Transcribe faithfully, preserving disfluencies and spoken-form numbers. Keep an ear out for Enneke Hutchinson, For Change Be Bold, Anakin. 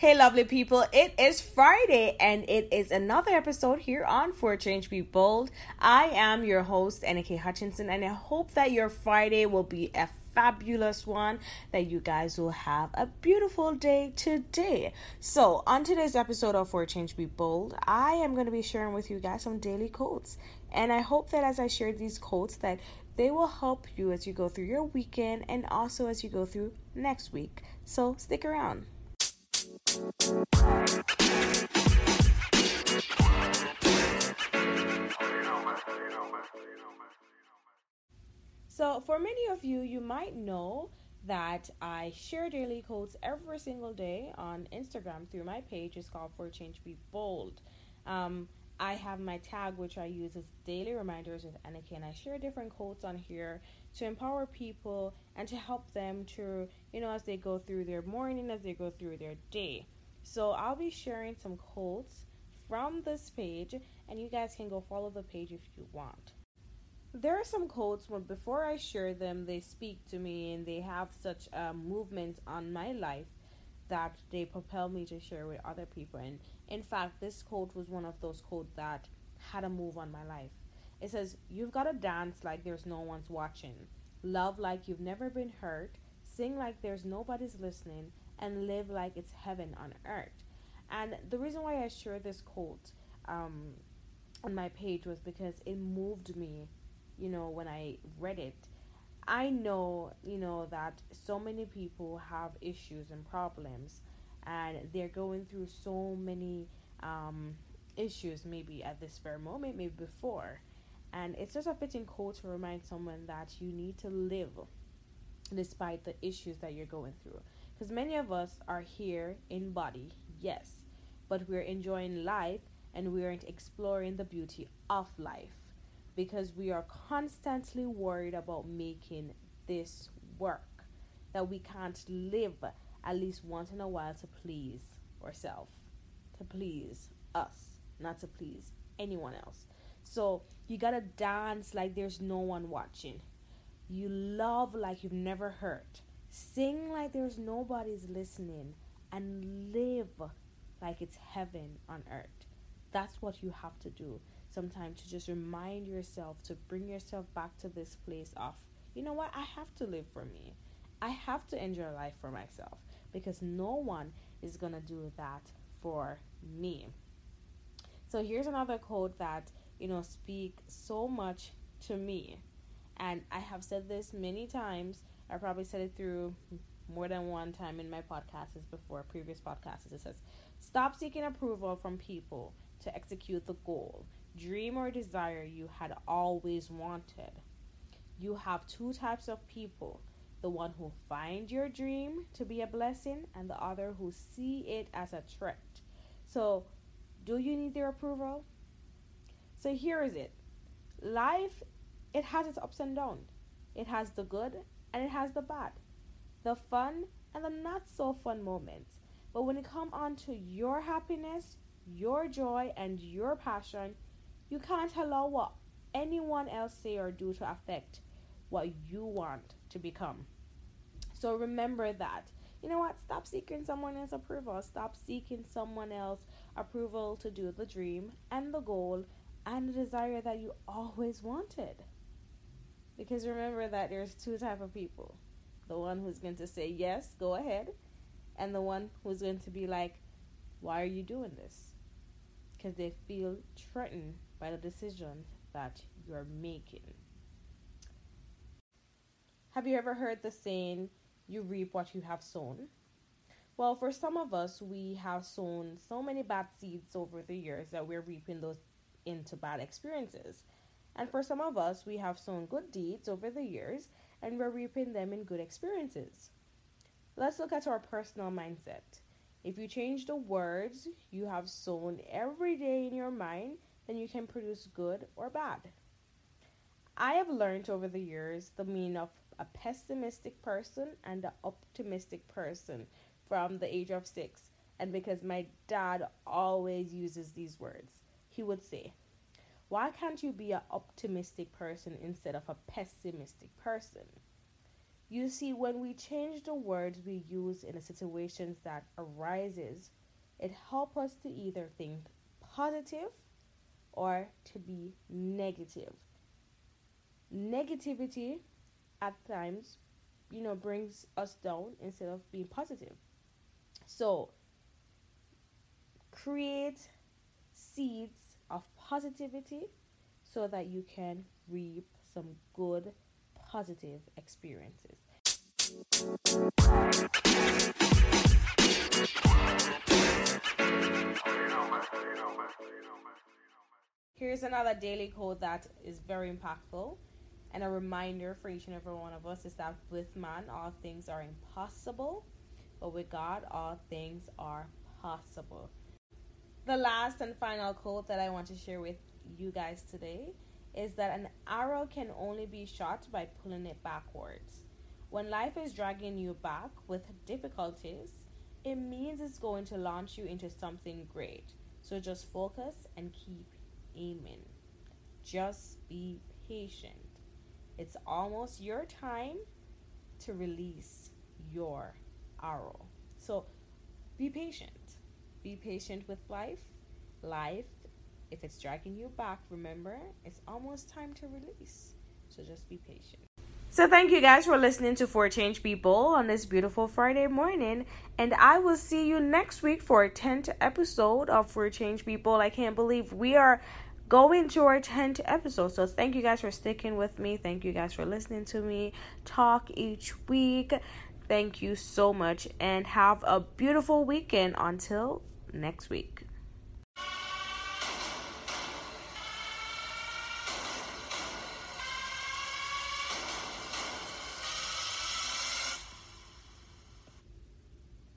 Hey lovely people, it is Friday and it is another episode here on For Change Be Bold. I am your host, Enneke Hutchinson, and I hope that your Friday will be a fabulous one, that you guys will have a beautiful day today. So on today's episode of For Change Be Bold, I am going to be sharing with you guys some daily quotes. And I hope that as I share these quotes that they will help you as you go through your weekend and also as you go through next week. So stick around. So for many of you, you might know that I share daily quotes every single day on Instagram through my page. It's called For Change Be Bold. Um, I have my tag, which I use as Daily Reminders with Anakin, and I share different quotes on here to empower people and to help them to, you know, as they go through their morning, as they go through their day. So I'll be sharing some quotes from this page, and you guys can go follow the page if you want. There are some quotes when before I share them, they speak to me and they have such a movement on my life that they propel me to share with other people. And in fact, this quote was one of those quotes that had a move on my life. It says, "You've got to dance like there's no one's watching, love like you've never been hurt, sing like there's nobody's listening, and live like it's heaven on earth." And the reason why I shared this quote um, on my page was because it moved me, you know, when I read it. I know, you know, that so many people have issues and problems, and they're going through so many um, issues maybe at this very moment, maybe before. And it's just a fitting quote to remind someone that you need to live despite the issues that you're going through. Because many of us are here in body, yes, but we're enjoying life and we aren't exploring the beauty of life because we are constantly worried about making this work, that we can't live at least once in a while to please ourselves, to please us, not to please anyone else. So you gotta dance like there's no one watching. You love like you've never hurt. Sing like there's nobody's listening. And live like it's heaven on earth. That's what you have to do sometimes, to just remind yourself, to bring yourself back to this place of, you know what, I have to live for me. I have to enjoy life for myself because no one is gonna do that for me. So here's another quote that, you know, speak so much to me. And I have said this many times. I probably said it through more than one time in my podcasts before, previous podcasts. It says, "Stop seeking approval from people to execute the goal, dream or desire you had always wanted. You have two types of people, the one who find your dream to be a blessing and the other who see it as a threat." So do you need their approval? So here is it. Life, it has its ups and downs. It has the good and it has the bad, the fun and the not so fun moments. But when it comes on to your happiness, your joy, and your passion, you can't allow what anyone else say or do to affect what you want to become. So remember that. You know what? Stop seeking someone else's approval. Stop seeking someone else's approval to do the dream and the goal and the desire that you always wanted. Because remember that there's two types of people. The one who's going to say, yes, go ahead. And the one who's going to be like, why are you doing this? Because they feel threatened by the decision that you're making. Have you ever heard the saying, you reap what you have sown? Well, for some of us, we have sown so many bad seeds over the years that we're reaping those into bad experiences. And for some of us, we have sown good deeds over the years and we're reaping them in good experiences. Let's look at our personal mindset. If you change the words you have sown every day in your mind, then you can produce good or bad. I have learned over the years the meaning of a pessimistic person and an optimistic person from the age of six. And because my dad always uses these words, he would say, why can't you be an optimistic person instead of a pessimistic person? You see, when we change the words we use in the situations that arises, it helps us to either think positive or to be negative. Negativity at times, you know, brings us down instead of being positive. So create seeds of positivity so that you can reap some good positive experiences. Here's another daily quote that is very impactful, and a reminder for each and every one of us is that with man all things are impossible, but with God all things are possible. The last and final quote that I want to share with you guys today is that an arrow can only be shot by pulling it backwards. When life is dragging you back with difficulties, it means it's going to launch you into something great. So just focus and keep aiming. Just be patient. It's almost your time to release your arrow. So be patient. Be patient with life. Life, if it's dragging you back, remember, it's almost time to release. So just be patient. So thank you guys for listening to For Change Be Bold on this beautiful Friday morning. And I will see you next week for a tenth episode of For Change Be Bold. I can't believe we are going to our tenth episode. So thank you guys for sticking with me. Thank you guys for listening to me talk each week. Thank you so much, and have a beautiful weekend until next week.